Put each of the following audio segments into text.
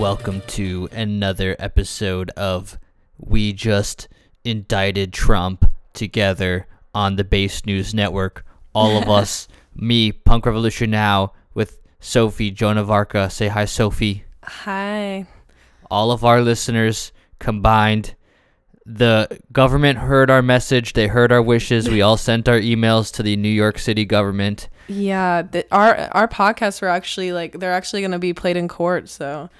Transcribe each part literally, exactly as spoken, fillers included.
Welcome to another episode of We Just Indicted Trump together on the Base News Network. All of us, me, Punk Revolution Now, with Sophie Joan of Arca. Say hi, Sophie. Hi. All of our listeners combined. The government heard our message. They heard our wishes. We all sent our emails to the New York City government. Yeah, the, our our podcasts were actually like they're actually going to be played in court. So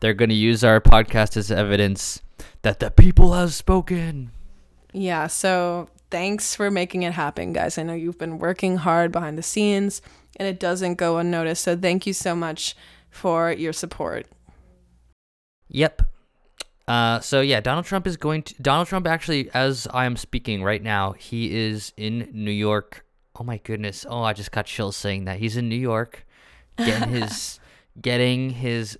they're going to use our podcast as evidence that the people have spoken. Yeah. So thanks for making it happen, guys. I know you've been working hard behind the scenes, and it doesn't go unnoticed. So thank you so much for your support. Yep. Uh, so yeah, Donald Trump is going to, Donald Trump actually, as I am speaking right now, he is in New York. Oh my goodness. Oh, I just got chills saying that. He's in New York getting his, getting his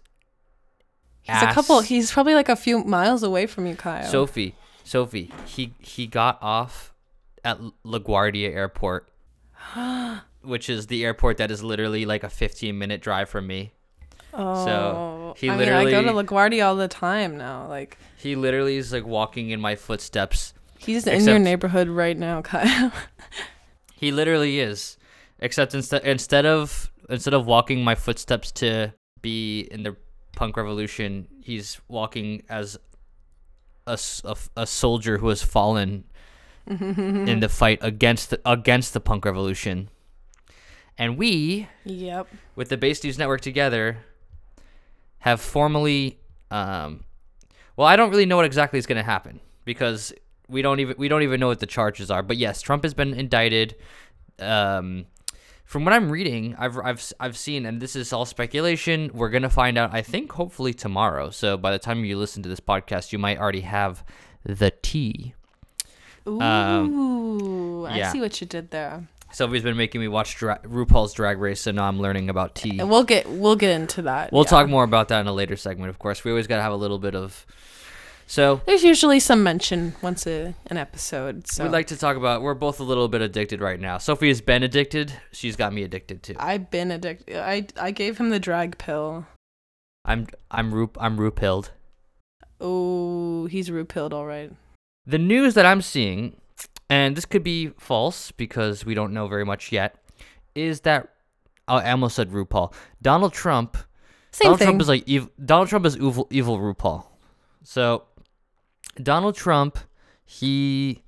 ass. He's a couple, he's probably like a few miles away from you, Kyle. Sophie, Sophie, he, he got off at LaGuardia Airport, which is the airport that is literally like a fifteen minute drive from me. Oh, so he I literally, mean, I go to LaGuardia all the time now. Like he literally is like walking in my footsteps. He's in your neighborhood right now, Kyle. He literally is, except instead instead of instead of walking my footsteps to be in the punk revolution, he's walking as a, a, a soldier who has fallen in the fight against the, against the punk revolution. And we, yep, with the Base News Network together, have formally, um, well, I don't really know what exactly is going to happen because we don't even we don't even know what the charges are. But yes, Trump has been indicted. Um, from what I'm reading, I've I've I've seen, and this is all speculation. We're going to find out, I think, hopefully tomorrow. So by the time you listen to this podcast, you might already have the tea. Ooh, um, yeah. I see what you did there. Sylvia's been making me watch dra- RuPaul's Drag Race, and now I'm learning about tea. We'll get we'll get into that. We'll yeah. talk more about that in a later segment, of course. We always got to have a little bit of... So there's usually some mention once a, an episode. So we'd like to talk about... We're both a little bit addicted right now. Sophia's been addicted. She's got me addicted, too. I've been addicted. I, I gave him the drag pill. I'm I'm Ru I'm Ru-pilled. Oh, he's Ru-pilled, all right. The news that I'm seeing... And this could be false because we don't know very much yet, is that I almost said RuPaul. Donald Trump. Same Donald thing. Trump is like evil, Donald Trump is evil, evil RuPaul. So Donald Trump, he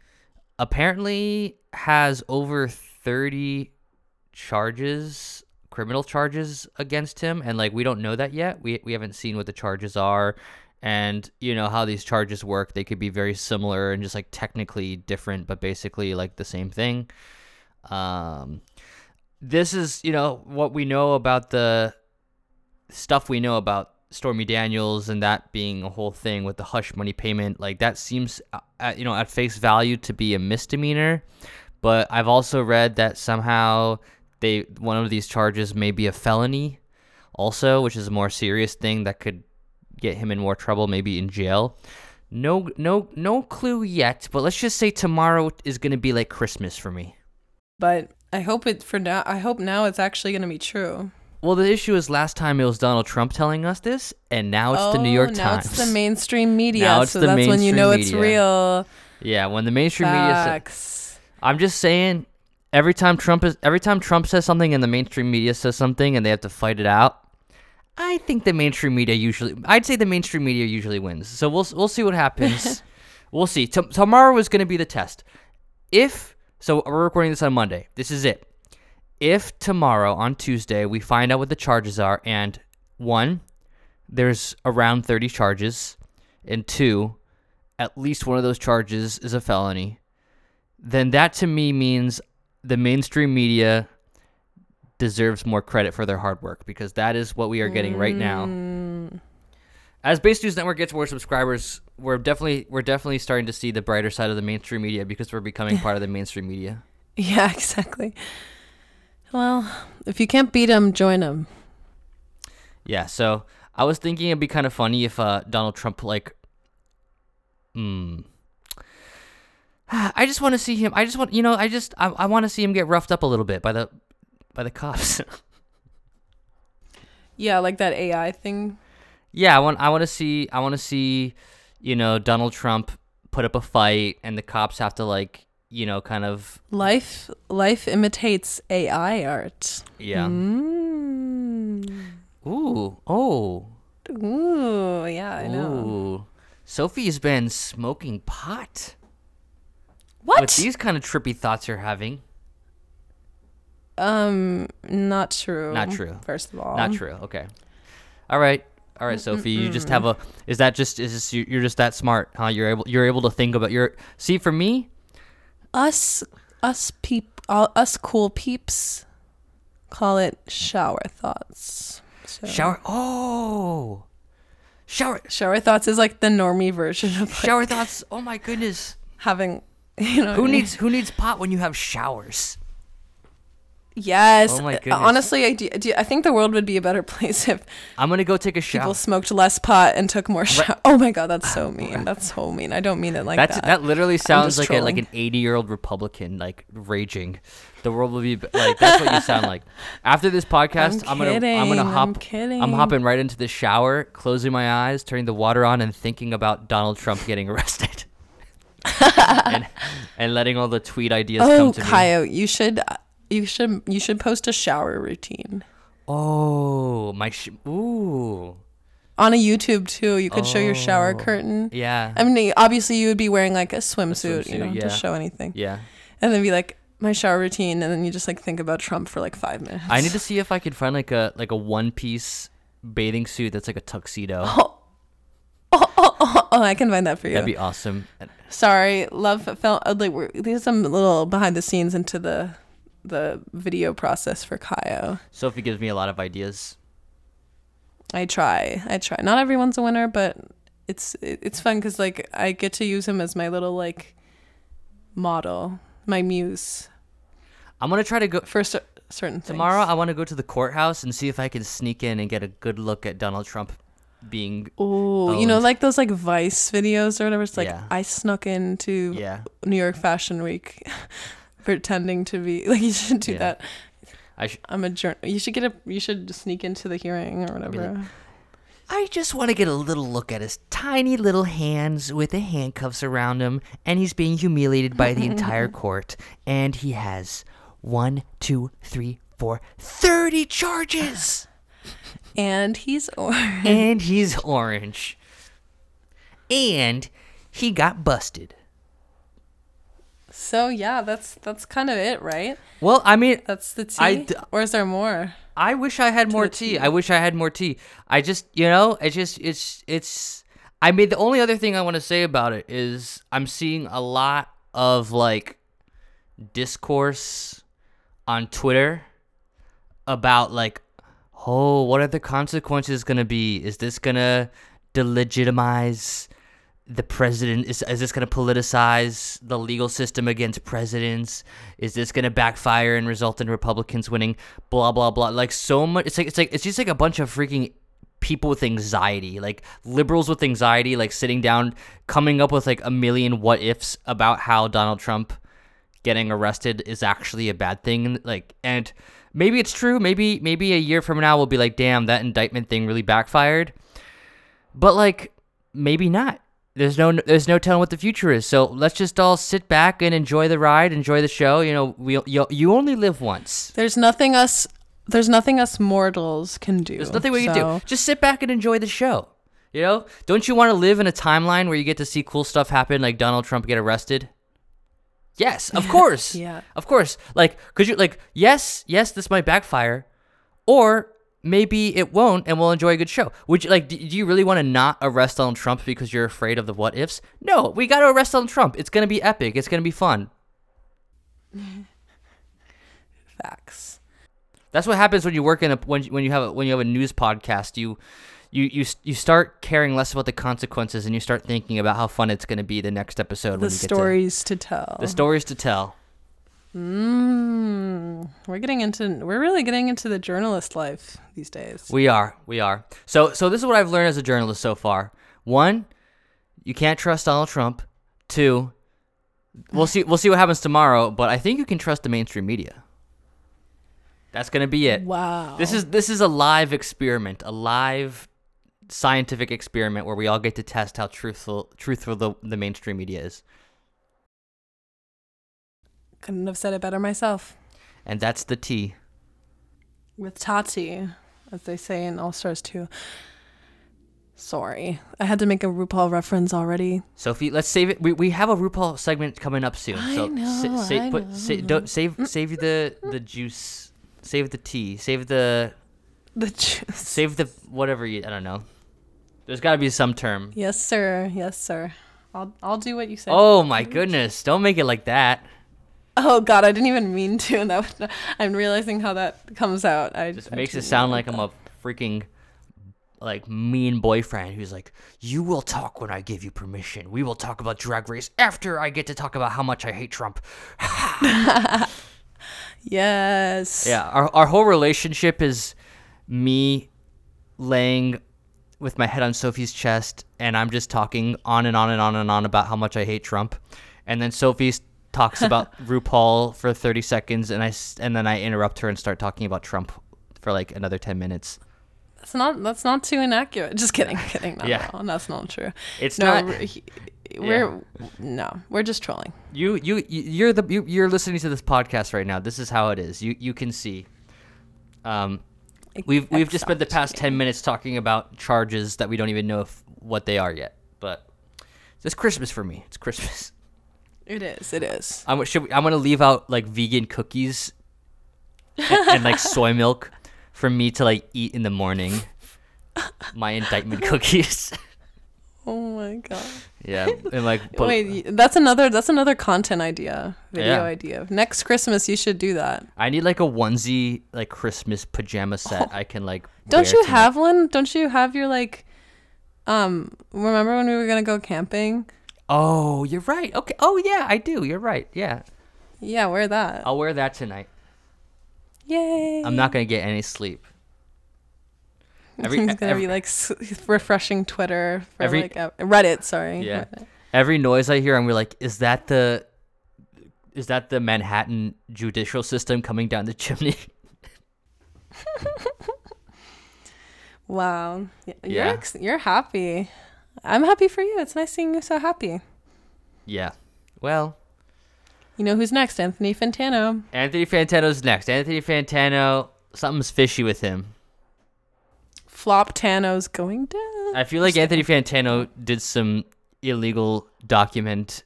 apparently has over thirty charges, criminal charges against him, and like we don't know that yet. We we haven't seen what the charges are. And you know how these charges work. They could be very similar and just like technically different, but basically like the same thing. Um, this is, you know, what we know about the stuff we know about Stormy Daniels and that being a whole thing with the hush money payment. Like that seems, uh, you know, at face value to be a misdemeanor. But I've also read that somehow they one of these charges may be a felony also, which is a more serious thing that could get him in more trouble, maybe in jail. No, no, no clue yet. But let's just say tomorrow is going to be like Christmas for me. But I hope it for now. I hope now it's actually going to be true. Well, the issue is last time it was Donald Trump telling us this, and now it's oh, the New York now Times. It's the mainstream media. Now it's so the that's mainstream when you know media. It's real. Yeah, when the mainstream Facts. media. Says, I'm just saying, every time Trump is every time Trump says something, and the mainstream media says something, and they have to fight it out. I think the mainstream media usually... I'd say the mainstream media usually wins. So we'll we'll see what happens. We'll see. T- tomorrow is going to be the test. If... So we're recording this on Monday. This is it. If tomorrow, on Tuesday, we find out what the charges are, and one, there's around thirty charges, and two, at least one of those charges is a felony, then that to me means the mainstream media... deserves more credit for their hard work, because that is what we are getting right now. Mm. As Base News Network gets more subscribers, we're definitely we're definitely starting to see the brighter side of the mainstream media because we're becoming part of the mainstream media. Yeah, exactly. Well, if you can't beat them, join them. Yeah. So I was thinking it'd be kind of funny if uh, Donald Trump like, hmm. I just want to see him. I just want you know. I just I, I want to see him get roughed up a little bit by the. By the cops. Yeah, like that A I thing. yeah, I want I want to see I want to see, you know, Donald Trump put up a fight and the cops have to, like, you know, kind of life life imitates A I art. Yeah. Mm. Ooh. Oh. Ooh. Yeah, I know. Ooh. Sophie's been smoking pot. What? With these kind of trippy thoughts you're having. Um, not true. Not true. First of all, not true. Okay. All right. All right, Sophie. Mm-mm. You just have a. Is that just? Is this, you're just that smart, huh? You're able. You're able to think about your. See, for me, us, us peep, all, us cool peeps, call it shower thoughts. So. Shower. Oh, shower. Shower thoughts is like the normie version of like shower thoughts. Oh my goodness. Having, you know, who I mean? needs who needs pot when you have showers? Yes. Oh my goodness. Honestly, I, do, do, I think the world would be a better place if I'm gonna go take a shower. People smoked less pot and took more showers. Right. Oh my god, that's so mean. That's so mean. I don't mean it like that's, that. That literally sounds like a, like an eighty-year-old Republican, like raging. The world would be like that's what you sound like. After this podcast, I'm, I'm kidding, gonna I'm gonna hop. I'm, kidding. I'm hopping right into the shower, closing my eyes, turning the water on, and thinking about Donald Trump getting arrested. and, and letting all the tweet ideas oh, come to Kyle, me. Oh, Kyle, you should. You should you should post a shower routine. Oh my! Sh- Ooh, on a YouTube too. You could oh, show your shower curtain. Yeah. I mean, obviously you would be wearing like a swimsuit, a swimsuit you know, yeah. to show anything. Yeah. And then be like my shower routine, and then you just like think about Trump for like five minutes. I need to see if I could find like a like a one piece bathing suit that's like a tuxedo. Oh, oh, oh, oh, oh I can find that for you. That'd be awesome. Sorry, love felt like we're, these are some little behind the scenes into the. the video process for Kayo. Sophie gives me a lot of ideas. I try. I try. Not everyone's a winner, but it's it's fun because like I get to use him as my little like model, my muse. I'm gonna try to go for cer- certain things. Tomorrow I want to go to the courthouse and see if I can sneak in and get a good look at Donald Trump being oh owned. You know, like those like Vice videos or whatever. It's like yeah. I snuck into yeah. New York Fashion Week. Pretending to be like you should do yeah. that. I sh- I'm a journal. You should get a. You should sneak into the hearing or whatever. Like, I just want to get a little look at his tiny little hands with the handcuffs around him, and he's being humiliated by the entire court. And he has one, two, three, four, thirty charges. And he's orange. And he's orange. And he got busted. So yeah, that's that's kind of it, right? Well, I mean, that's the tea. I, or is there more? I wish I had more tea. tea. I wish I had more tea. I just, you know, it's just, it's, it's. I mean, the only other thing I want to say about it is I'm seeing a lot of like discourse on Twitter about like, oh, what are the consequences gonna be? Is this gonna delegitimize? The president is is this going to politicize the legal system against presidents? Is this going to backfire and result in Republicans winning? Blah blah blah. Like so much. It's like it's like it's just like a bunch of freaking people with anxiety, like liberals with anxiety, like sitting down, coming up with like a million what ifs about how Donald Trump getting arrested is actually a bad thing. Like, and maybe it's true. Maybe maybe a year from now we'll be like, damn, that indictment thing really backfired. But like, maybe not. There's no there's no telling what the future is. So let's just all sit back and enjoy the ride, enjoy the show. You know, we you, you only live once. There's nothing us there's nothing us mortals can do. There's nothing we so. can do. Just sit back and enjoy the show. You know? Don't you want to live in a timeline where you get to see cool stuff happen like Donald Trump get arrested? Yes, of course. yeah. Of course. Like could you like yes, yes, this might backfire or maybe it won't, and we'll enjoy a good show. Would you like? Do you really want to not arrest Donald Trump because you're afraid of the what ifs? No, we got to arrest Donald Trump. It's gonna be epic. It's gonna be fun. Facts. That's what happens when you work in a when when you have a, when you have a news podcast. You, you you you start caring less about the consequences, and you start thinking about how fun it's gonna be the next episode. The when you stories get to, to tell. The stories to tell. Mm, we're getting into we're really getting into the journalist life these days. We are, we are. So, so this is what I've learned as a journalist so far. One, you can't trust Donald Trump. Two, we'll see we'll see what happens tomorrow. But I think you can trust the mainstream media. That's gonna be it. Wow. This is this is a live experiment, a live scientific experiment where we all get to test how truthful truthful the, the mainstream media is. Couldn't have said it better myself. And that's the tea. With Tati, as they say in All Stars two. Sorry. I had to make a RuPaul reference already. Sophie, let's save it. We we have a RuPaul segment coming up soon. I so know, sa- sa- I put, know. Sa- don't, save save the, the juice. Save the tea. Save the... The juice. Save the whatever you... I don't know. There's got to be some term. Yes, sir. Yes, sir. I'll I'll do what you say. Oh, my goodness. Don't make it like that. Oh, God, I didn't even mean to. And that was, I'm realizing how that comes out. I just makes it sound like that. I'm a freaking, like, mean boyfriend who's like, you will talk when I give you permission. We will talk about Drag Race after I get to talk about how much I hate Trump. Yes. Yeah, our, our whole relationship is me laying with my head on Sophie's chest, and I'm just talking on and on and on and on about how much I hate Trump. And then Sophie's talks about RuPaul for thirty seconds, and I and then I interrupt her and start talking about Trump for like another ten minutes. That's not that's not too inaccurate. Just kidding, kidding. No, yeah, no, that's not true. It's no, not. We're, we're yeah. no, we're just trolling. You you you're the you, you're listening to this podcast right now. This is how it is. You you can see. Um, we've we've just spent the past ten minutes talking about charges that we don't even know if what they are yet. But it's Christmas for me. It's Christmas. It is. It is. I'm, should we, I'm gonna leave out like vegan cookies and, and like soy milk for me to like eat in the morning. My indictment cookies. Oh my god. Yeah, and like put, wait, that's another that's another content idea, video yeah. idea. Next Christmas, you should do that. I need like a onesie, like Christmas pajama set. Oh. I can like. Don't you have my... one? Don't you have your like? Um, remember when we were gonna go camping? Oh, you're right. Okay. Oh, yeah, I do. You're right. Yeah. Yeah, wear that. I'll wear that tonight. Yay. I'm not going to get any sleep. It's going to be like refreshing Twitter for every, like uh, Reddit, sorry. Yeah. Reddit. Every noise I hear, I'm like, is that the is that the Manhattan judicial system coming down the chimney? Wow. You're yeah. ex- you're happy. I'm happy for you. It's nice seeing you so happy. Yeah. Well. You know who's next? Anthony Fantano. Anthony Fantano's next. Anthony Fantano, something's fishy with him. Floptano's going down. I feel like Anthony Fantano did some illegal document,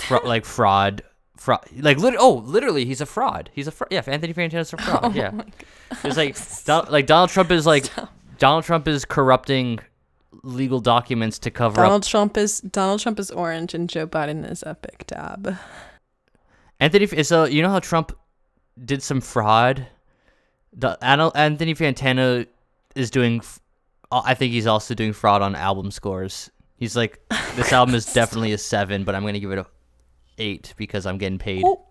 fra- like fraud. fraud. Like, lit- oh, literally, he's a fraud. He's a fraud. Yeah, Anthony Fantano's a fraud. Oh, yeah. It's like, Don- like Donald Trump is like, Stop. Donald Trump is corrupting legal documents to cover Donald up. Trump is Donald Trump is orange and Joe Biden is epic dab. Anthony, so you know how Trump did some fraud? Anthony Fantano is doing, I think he's also doing fraud on album scores. He's like, this album is definitely a seven, but I'm going to give it a eight because I'm getting paid. Oh.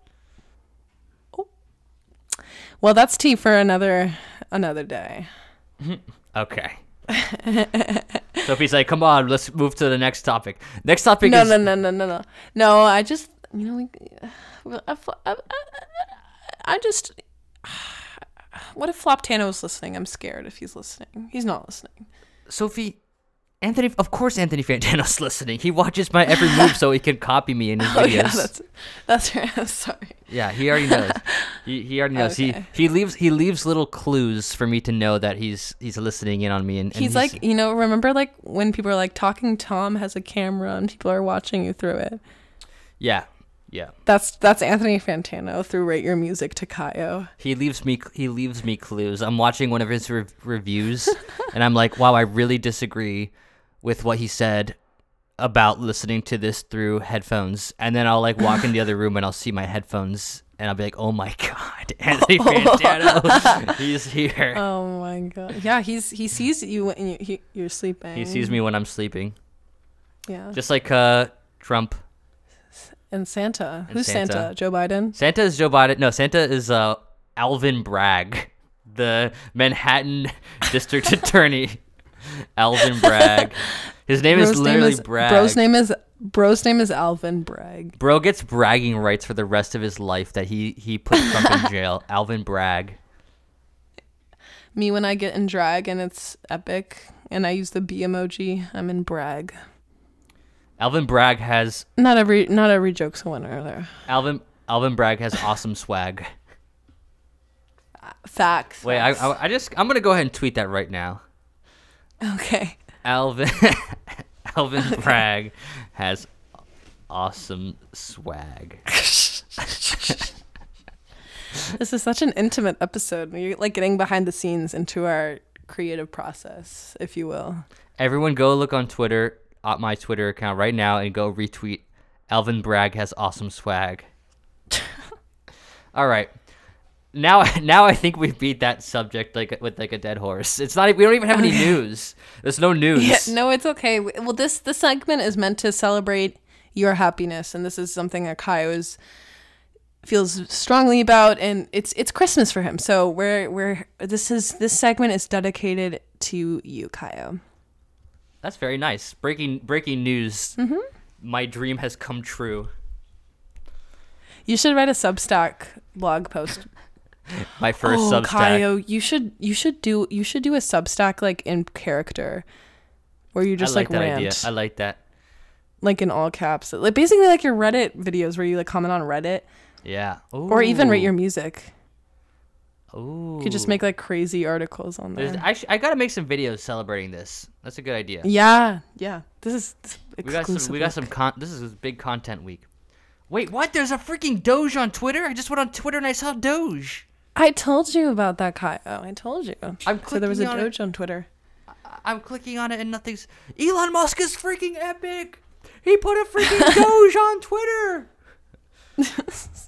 Oh. Well, that's tea for another another day. Okay. Sophie's like, come on, let's move to the next topic. Next topic no, is... No, no, no, no, no. No, I just, you know, we, I, I, I just... What if Floptano's listening? I'm scared if he's listening. He's not listening. Sophie, Anthony, of course Anthony Fantano's listening. He watches my every move so he can copy me in his oh, videos. Yeah, that's, that's right. I'm sorry. Yeah, he already knows. He, he already knows. Okay. He he leaves he leaves little clues for me to know that he's he's listening in on me. And, and he's, he's like, you know, remember like when people are like Talking Tom has a camera and people are watching you through it. Yeah, yeah. That's that's Anthony Fantano through Rate Your Music to Kayo. He leaves me he leaves me clues. I'm watching one of his re- reviews and I'm like, wow, I really disagree with what he said about listening to this through headphones. And then I'll like walk in the other room and I'll see my headphones. And I'll be like, oh my god, Anthony Fantano, oh. He's here. Oh my god, yeah, he's he sees you when you, he, you're sleeping. He sees me when I'm sleeping. Yeah, just like uh, Trump and Santa. And Who's Santa. Santa? Joe Biden. Santa is Joe Biden. No, Santa is uh, Alvin Bragg, the Manhattan District Attorney. Alvin Bragg. His name bro's is literally name is, Bragg. Bro's name is. Bro's name is Alvin Bragg. Bro gets bragging rights for the rest of his life that he, he put Trump in jail. Alvin Bragg. me when I get in drag, and it's epic. And I use the bee emoji. I'm in brag. Alvin Bragg has not every not every joke's a winner there. Alvin Alvin Bragg has awesome swag. Facts. Wait, facts. I, I I just I'm gonna go ahead and tweet that right now. Okay. Alvin Alvin okay. Bragg has awesome swag. This is such an intimate episode. You're like getting behind the scenes into our creative process, if you will. Everyone go look on Twitter, at my Twitter account right now, and go retweet Alvin Bragg has awesome swag. All right. Now now I think we beat that subject like with like a dead horse. It's not we don't even have any news. There's no news. Yeah, no, it's okay. Well, this this segment is meant to celebrate your happiness, and this is something that Kai was feels strongly about, and it's it's Christmas for him. So we're we're this is this segment is dedicated to you, Kaio. That's very nice. Breaking breaking news. Mm-hmm. My dream has come true. You should write a Substack blog post. My first oh, Substack. Kaio, you should you should do you should do a Substack like in character, where you just I like, like that rant. Idea. I like that. Like in all caps, like basically like your Reddit videos where you like comment on Reddit. Yeah. Ooh. Or even Rate Your Music. Ooh. You could just make like crazy articles on there. I, sh- I gotta make some videos celebrating this. That's a good idea. Yeah, yeah. This is this we got some. We got some con- this is big content week. Wait, what? There's a freaking Doge on Twitter? I just went on Twitter and I saw Doge. I told you about that, Kaio. Oh, I told you. I'm so there was a Doge it. on Twitter. I- I'm clicking on it and nothing's. Elon Musk is freaking epic. He put a freaking Doge on Twitter.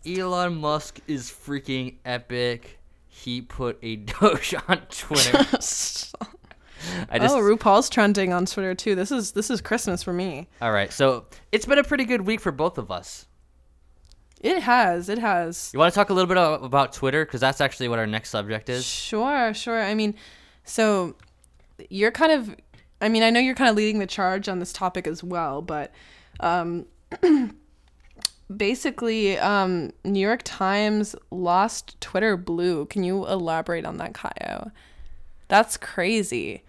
Elon Musk is freaking epic. He put a Doge on Twitter. I just, oh, RuPaul's trending on Twitter too. This is this is Christmas for me. All right, so it's been a pretty good week for both of us. It has, it has. You want to talk a little bit about Twitter, because that's actually what our next subject is. Sure, sure. I mean, so you're kind of. I mean, I know you're kind of leading the charge on this topic as well, but. Um, Basically, um, New York Times lost Twitter Blue. Can you elaborate on that, Kaio? That's crazy.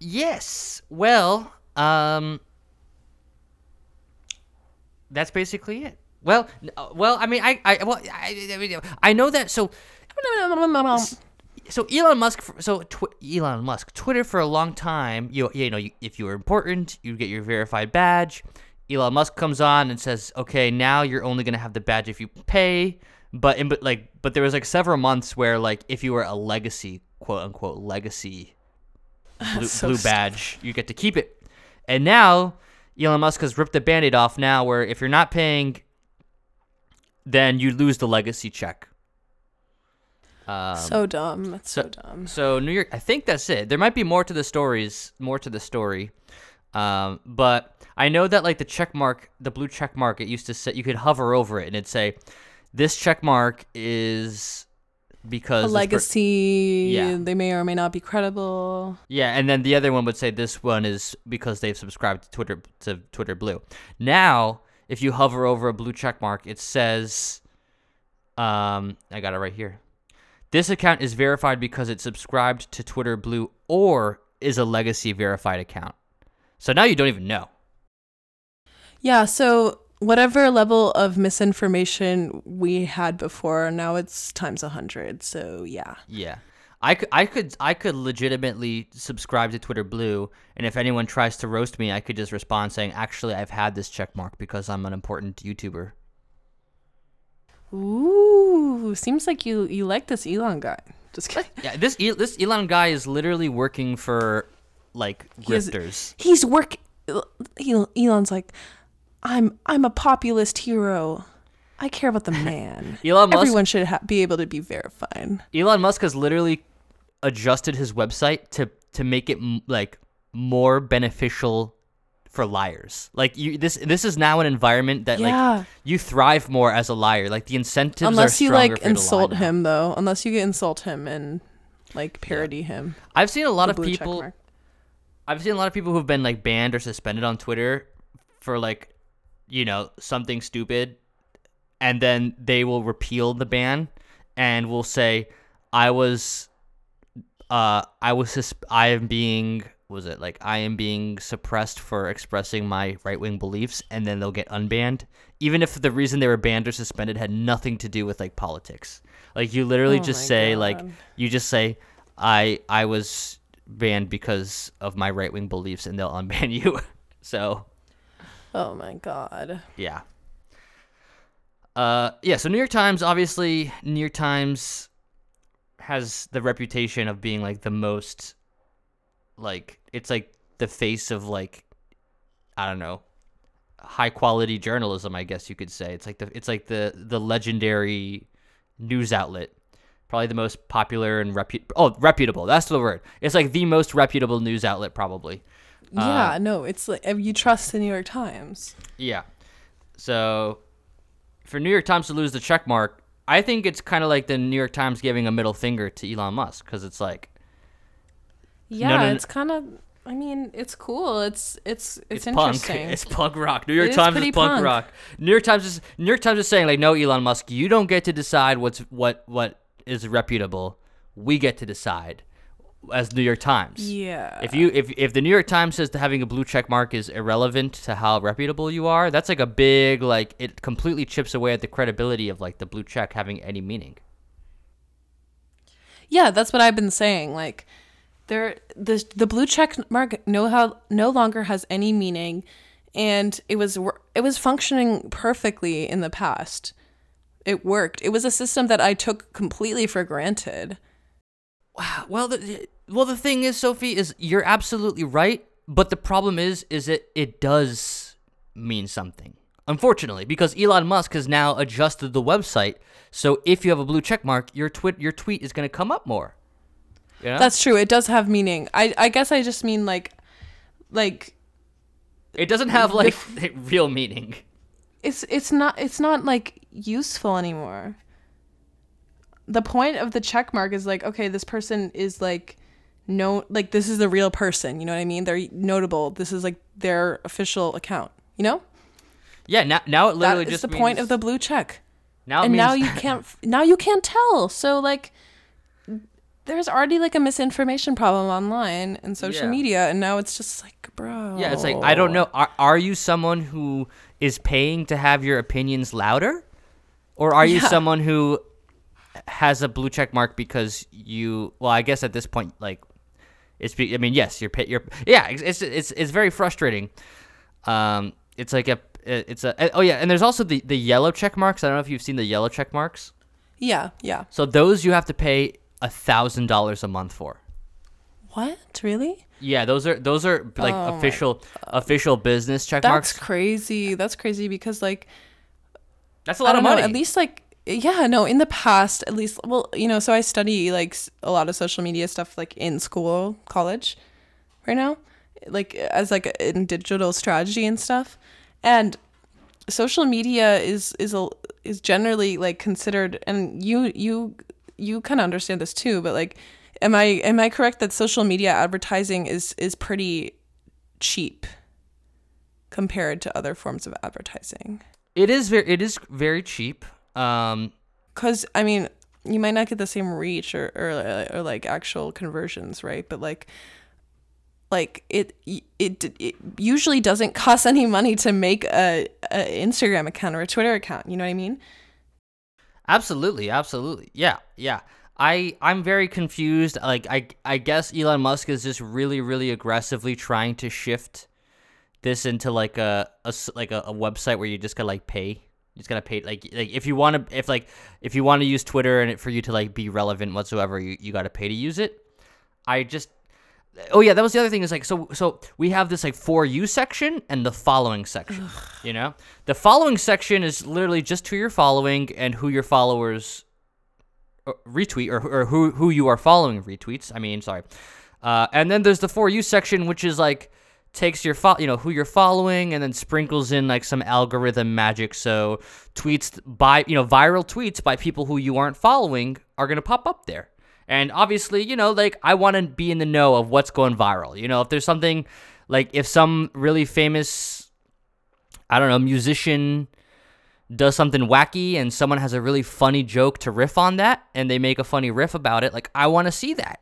Yes. Well, um, that's basically it. Well, well, I mean, I, I, well, I, I know that. So, so Elon Musk, so tw- Elon Musk, Twitter for a long time. You, you know, you, if you were important, you get your verified badge. Elon Musk comes on and says, "Okay, now you're only gonna have the badge if you pay." But in, but like, but there was like several months where like, if you were a legacy, quote unquote, legacy blue, so blue badge, you get to keep it. And now Elon Musk has ripped the Band-Aid off. Now, where if you're not paying, then you lose the legacy check. Um, so dumb. That's so, so dumb. So New York, I think that's it. There might be more to the stories, more to the story. Um, but I know that like the check mark, the blue check mark, it used to say you could hover over it and it'd say, "This check mark is because a legacy." Per- yeah. They may or may not be credible. Yeah, and then the other one would say, "This one is because they've subscribed to Twitter to Twitter Blue." Now, if you hover over a blue check mark, it says, "Um, I got it right here. This account is verified because it subscribed to Twitter Blue or is a legacy verified account." So now you don't even know. Yeah, so whatever level of misinformation we had before, now it's times one hundred, so yeah. Yeah. I could, I could, I could legitimately subscribe to Twitter Blue, and if anyone tries to roast me, I could just respond saying, "Actually, I've had this checkmark because I'm an important YouTuber." Ooh, seems like you, you like this Elon guy. Just kidding. Yeah, this, this Elon guy is literally working for... like grifters. He's, he's work. Elon's like, I'm. I'm a populist hero. I care about the man. Elon Musk. Everyone should ha- be able to be verified. Elon Musk has literally adjusted his website to to make it m- like more beneficial for liars. Like you, this this is now an environment that yeah. like you thrive more as a liar. Like the incentives unless are stronger. Unless you like insult him, though. Unless you insult him and like parody yeah. him. I've seen a lot of people. I've seen a lot of people who've been like banned or suspended on Twitter for like, you know, something stupid, and then they will repeal the ban and will say, I was uh, I was susp- I am being was it like I am being suppressed for expressing my right wing beliefs, and then they'll get unbanned, even if the reason they were banned or suspended had nothing to do with like politics. Like you literally oh just say God. like you just say I I was banned because of my right wing beliefs, and they'll unban you. So. Oh my God. Yeah. Uh yeah. So New York Times, obviously, New York Times has the reputation of being like the most, like it's like the face of like, I don't know, high quality journalism. I guess you could say it's like the it's like the the legendary news outlet, probably the most popular and repu- oh reputable. That's the word. It's like the most reputable news outlet probably. Yeah. Uh, no. It's like you trust the New York Times. Yeah. So. For New York Times to lose the check mark, I think it's kind of like the New York Times giving a middle finger to Elon Musk, because it's like, yeah, no, no, no. It's kind of. I mean, it's cool. It's it's it's, it's interesting. Punk. It's punk rock. New York it Times is, is punk, punk rock. New York Times is New York Times is saying like, no, Elon Musk, you don't get to decide what's what what is reputable. We get to decide as New York Times. Yeah. If you if if the New York Times says that having a blue check mark is irrelevant to how reputable you are, that's like a big like it completely chips away at the credibility of like the blue check having any meaning. Yeah, that's what I've been saying. Like there the the blue check mark no how no longer has any meaning, and it was it was functioning perfectly in the past. It worked. It was a system that I took completely for granted. Well, the, well, the thing is, Sophie, is you're absolutely right. But the problem is, is it it does mean something, unfortunately, because Elon Musk has now adjusted the website. So if you have a blue check mark, your tweet your tweet is going to come up more. You know? That's true. It does have meaning. I, I guess I just mean like like it doesn't have like the, real meaning. It's it's not it's not like useful anymore. The point of the check mark is like, okay, this person is like, no, like this is the real person. You know what I mean? They're notable. This is like their official account, you know? Yeah. Now, now it literally that just is the means... point of the blue check. Now, it and means... now you can't, now you can't tell. So like there's already like a misinformation problem online and social yeah. media. And now it's just like, bro. Yeah. It's like, I don't know. Are, are you someone who is paying to have your opinions louder? Or are you yeah. someone who has a blue check mark because you well I guess at this point like it's I mean yes you're you're yeah it's it's it's very frustrating. Um it's like a it's a oh yeah and there's also the the yellow check marks. I don't know if you've seen the yellow check marks. Yeah, yeah. So those you have to pay a thousand dollars a month for. What? Really? Yeah, those are those are like oh official official business check that's marks. That's crazy. That's crazy because like that's a lot of money. Know, at least like yeah, no, in the past, at least, well, you know, so I study, like, a lot of social media stuff, like, in school, college, right now, like, as, like, in digital strategy and stuff, and social media is, is, a, is generally, like, considered, and you, you, you kind of understand this, too, but, like, am I, am I correct that social media advertising is, is pretty cheap compared to other forms of advertising? It is very, it is very cheap. Um, cause I mean, you might not get the same reach or, or, or like actual conversions. Right. But like, like it, it, it usually doesn't cost any money to make a, a Instagram account or a Twitter account. You know what I mean? Absolutely. Absolutely. Yeah. Yeah. I, I'm very confused. Like I, I guess Elon Musk is just really, really aggressively trying to shift this into like a, a like a, a website where you just gotta like pay. You just gotta pay like like if you want to if like if you want to use Twitter and it, for you to like be relevant whatsoever, you, you gotta pay to use it. I just oh yeah, that was the other thing is like so so we have this like for you section and the following section. Ugh. You know, the following section is literally just who you're following and who your followers retweet or or who who you are following retweets. I mean, sorry, uh, and then there's the for you section which is like. Takes your fo- you know who you're following and then sprinkles in like some algorithm magic. So tweets by you know viral tweets by people who you aren't following are gonna pop up there. And obviously you know like I want to be in the know of what's going viral. You know if there's something like if some really famous I don't know musician does something wacky and someone has a really funny joke to riff on that and they make a funny riff about it. Like I want to see that.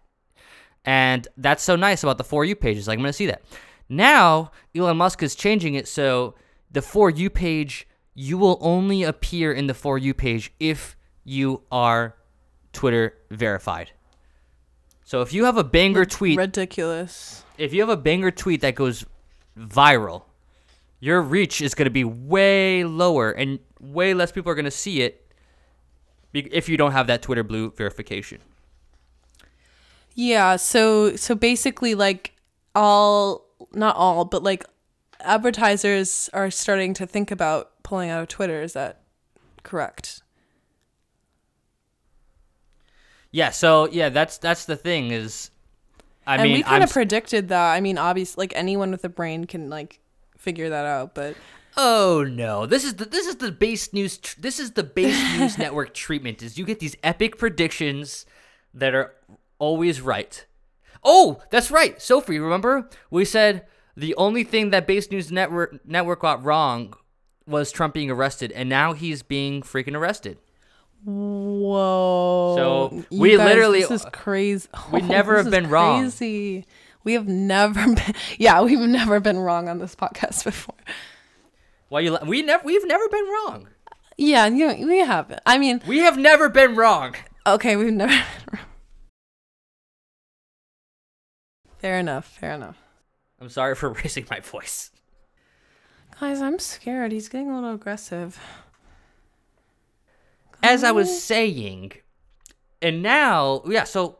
And that's so nice about the For You page. It's like, I'm going to see that. Now, Elon Musk is changing it so the For You page, you will only appear in the For You page if you are Twitter verified. So if you have a banger tweet... Ridiculous. If you have a banger tweet that goes viral, your reach is going to be way lower and way less people are going to see it if you don't have that Twitter Blue verification. Yeah, so so basically, like, all... Not all, but, like, advertisers are starting to think about pulling out of Twitter. Is that correct? Yeah, so, yeah, that's that's the thing is, I and mean... And we kind of predicted that. I mean, obviously, like, anyone with a brain can, like, figure that out, but... Oh, no. This is the this is the Base News... Tr- this is the Base News Network treatment, is you get these epic predictions that are always right. Oh, that's right. Sophie, remember? We said the only thing that Base News Network network got wrong was Trump being arrested, and now he's being freaking arrested. Whoa. So we guys, literally... This is crazy. We oh, never have been crazy. wrong. crazy. We have never been... Yeah, we've never been wrong on this podcast before. Why you? We never, we've never been wrong. Yeah, you know, we haven't. I mean... We have never been wrong. Okay, we've never been wrong. Fair enough, fair enough. I'm sorry for raising my voice. Guys, I'm scared. He's getting a little aggressive. Guys. As I was saying, and now, yeah, so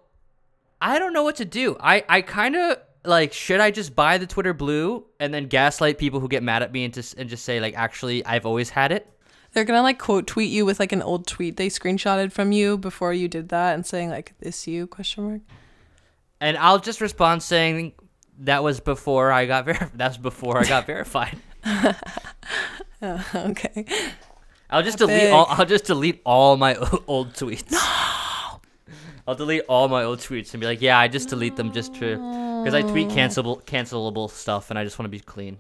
I don't know what to do. I, I kind of, like, should I just buy the Twitter Blue and then gaslight people who get mad at me and just, and just say, like, actually, I've always had it? They're going to, like, quote tweet you with, like, an old tweet they screenshotted from you before you did that and saying, like, this you, question mark. And I'll just respond saying that was before I got ver- that's before I got verified. Oh, okay. I'll just Epic. delete all I'll just delete all my old tweets. No. I'll delete all my old tweets and be like, "Yeah, I just delete no. them just to because I tweet cancelable cancelable stuff and I just want to be clean."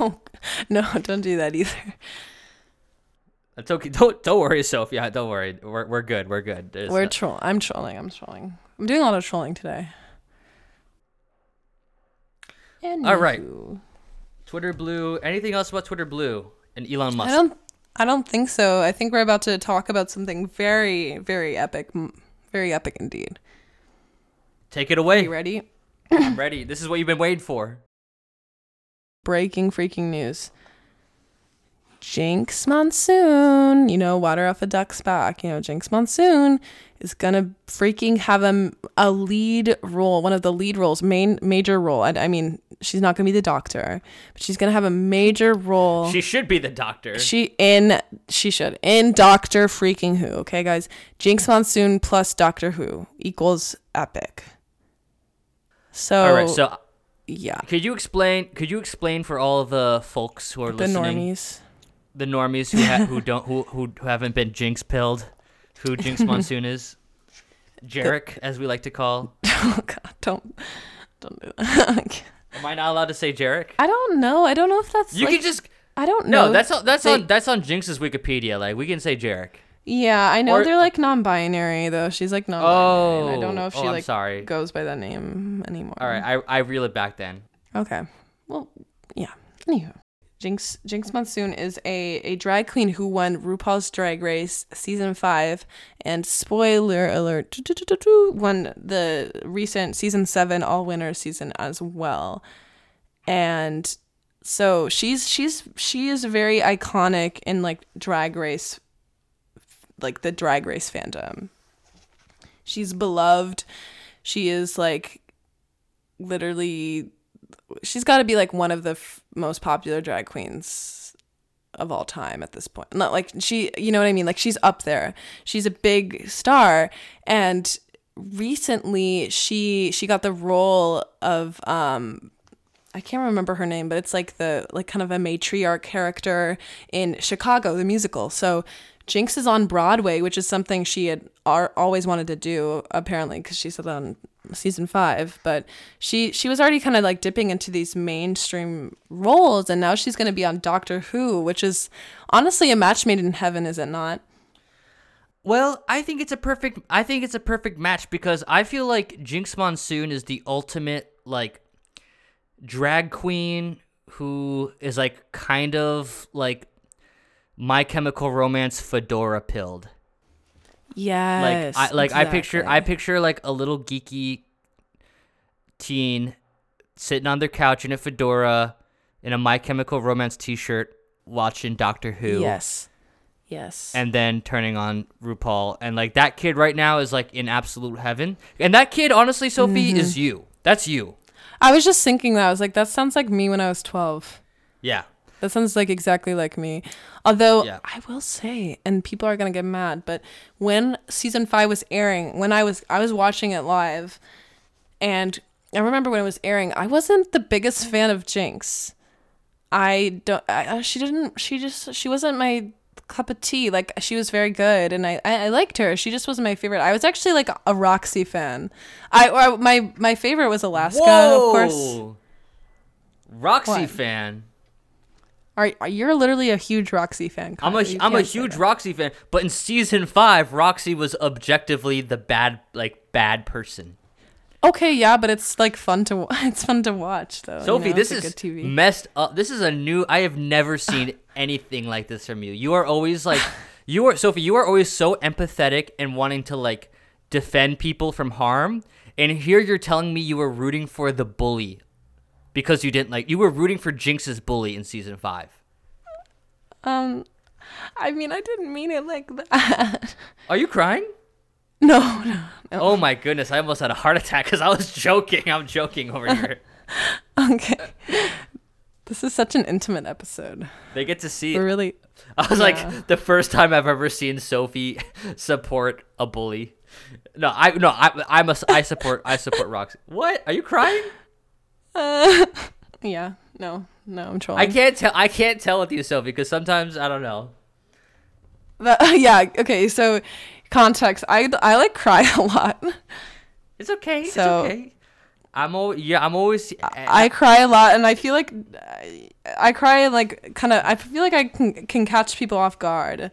Oh, no, don't do that either. It's okay. Don't don't worry, Sophie. Yeah, don't worry. We're we're good. We're good. There's we're no- troll. I'm trolling. I'm trolling. I'm doing a lot of trolling today. Anywho. All right. Twitter Blue. Anything else about Twitter Blue and Elon Musk? I don't. I don't think so. I think we're about to talk about something very, very epic, very epic indeed. Take it away. Are you ready? I'm ready. This is what you've been waiting for. Breaking freaking news. Jinkx Monsoon, you know, water off a duck's back, you know, Jinkx Monsoon is gonna freaking have a, a lead role, one of the lead roles, main major role. I, I mean, she's not gonna be the doctor, but she's gonna have a major role. She should be the doctor. She in, she should, in Doctor freaking Who, okay, guys? Jinkx Monsoon plus Doctor Who equals epic. So, all right, so yeah. Could you explain, could you explain for all the folks who are the listening? The normies. The normies who ha- who don't who, who who haven't been Jinkx pilled, who Jinkx Monsoon is, Jarek as we like to call. Oh God, don't don't do that. Am I not allowed to say Jarek? I don't know. I don't know if that's. You like, can just. I don't know. No, that's on, that's they, on that's on Jinx's Wikipedia. Like we can say Jarek. Yeah, I know or, they're like non-binary though. She's like non-binary. Oh, and I don't know if she oh, like sorry. goes by that name anymore. All right, I I reel it back then. Okay. Well, yeah. Anywho. Jinkx Jinkx Monsoon is a, a drag queen who won RuPaul's Drag Race season five, and spoiler alert, won the recent season seven all winner season as well. And so she's she's she is very iconic in like drag race, like the drag race fandom. She's beloved. She is like literally. She's got to be like one of the f- most popular drag queens of all time at this point. Not like she, you know what I mean? Like she's up there. She's a big star. And recently she she got the role of um I can't remember her name, but it's like the like kind of a matriarch character in Chicago, the musical. So Jinkx is on Broadway, which is something she had ar- always wanted to do, apparently, because she said that on season five. But she she was already kind of like dipping into these mainstream roles, and now she's going to be on Doctor Who, which is honestly a match made in heaven, is it not? Well, I think it's a perfect. I think it's a perfect match because I feel like Jinkx Monsoon is the ultimate like drag queen who is like kind of like My Chemical Romance fedora pilled. Yes. Like I like exactly. I picture I picture like a little geeky teen sitting on their couch in a fedora in a My Chemical Romance t-shirt watching Doctor Who. Yes. Yes. And then turning on RuPaul. And, like, that kid right now is, like, in absolute heaven. And that kid, honestly, Sophie, mm-hmm. is you. That's you. I was just thinking that. I was like, that sounds like me when I was twelve. Yeah. That sounds, like, exactly like me. Although, yeah. I will say, and people are going to get mad, but when season five was airing, when I was, I was watching it live, and I remember when it was airing, I wasn't the biggest fan of Jinkx. I don't, I, she didn't, she just, she wasn't my... cup of tea. Like, she was very good and I, I I liked her. She just wasn't my favorite. I was actually like a Roxy fan. I, I my my favorite was Alaska. Whoa. Of course. Roxy what? Fan. Are, are you're literally a huge Roxy fan. Kyle. I'm a you I'm a huge Roxy fan, but in season five, Roxy was objectively the bad like bad person. Okay, yeah, but it's like fun to it's fun to watch though. Sophie, you know, this is T V. Messed up. This is a new. I have never seen anything like this from you. You are always like you are Sophie. You are always so empathetic and wanting to like defend people from harm. And here you're telling me you were rooting for the bully because you didn't like. You were rooting for Jinx's bully in season five. Um, I mean, I didn't mean it like that. Are you crying? No, no, no. Oh my goodness! I almost had a heart attack because I was joking. I'm joking over here. Okay, this is such an intimate episode. They get to see. We're really. I was yeah. like the first time I've ever seen Sophie support a bully. No, I no I I must I support I support Roxy. What? Are you crying? Uh, yeah. No, no, I'm trolling. I can't tell. I can't tell with you, Sophie, because sometimes I don't know. The, uh, yeah. Okay. So. Context. I, I like cry a lot. It's okay. So, it's okay. I'm always yeah. I'm always. I, I cry a lot, and I feel like I, I cry like kind of. I feel like I can, can catch people off guard.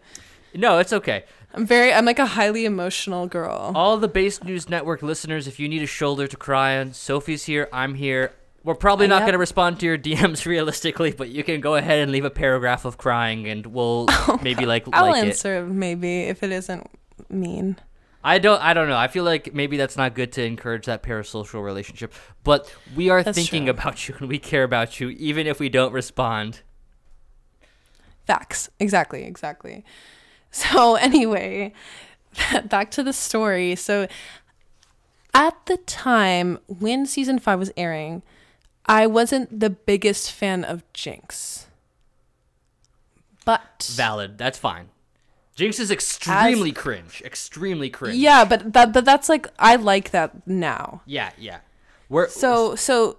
No, it's okay. I'm very. I'm like a highly emotional girl. All the Base News Network listeners, if you need a shoulder to cry on, Sophie's here. I'm here. We're probably not going to respond to your D Ms realistically, but you can go ahead and leave a paragraph of crying, and we'll oh, maybe like. I'll like answer it. Maybe if it isn't. mean i don't i don't know i feel like maybe that's not good to encourage that parasocial relationship, but we are that's thinking true. About you and we care about you even if we don't respond. Facts. Exactly exactly. So anyway, back to the story. So at the time when season five was airing, I wasn't the biggest fan of Jinkx, but valid. That's fine. Jinkx is extremely As, cringe, extremely cringe. Yeah, but that, but that's like I like that now. Yeah, yeah. We're, so so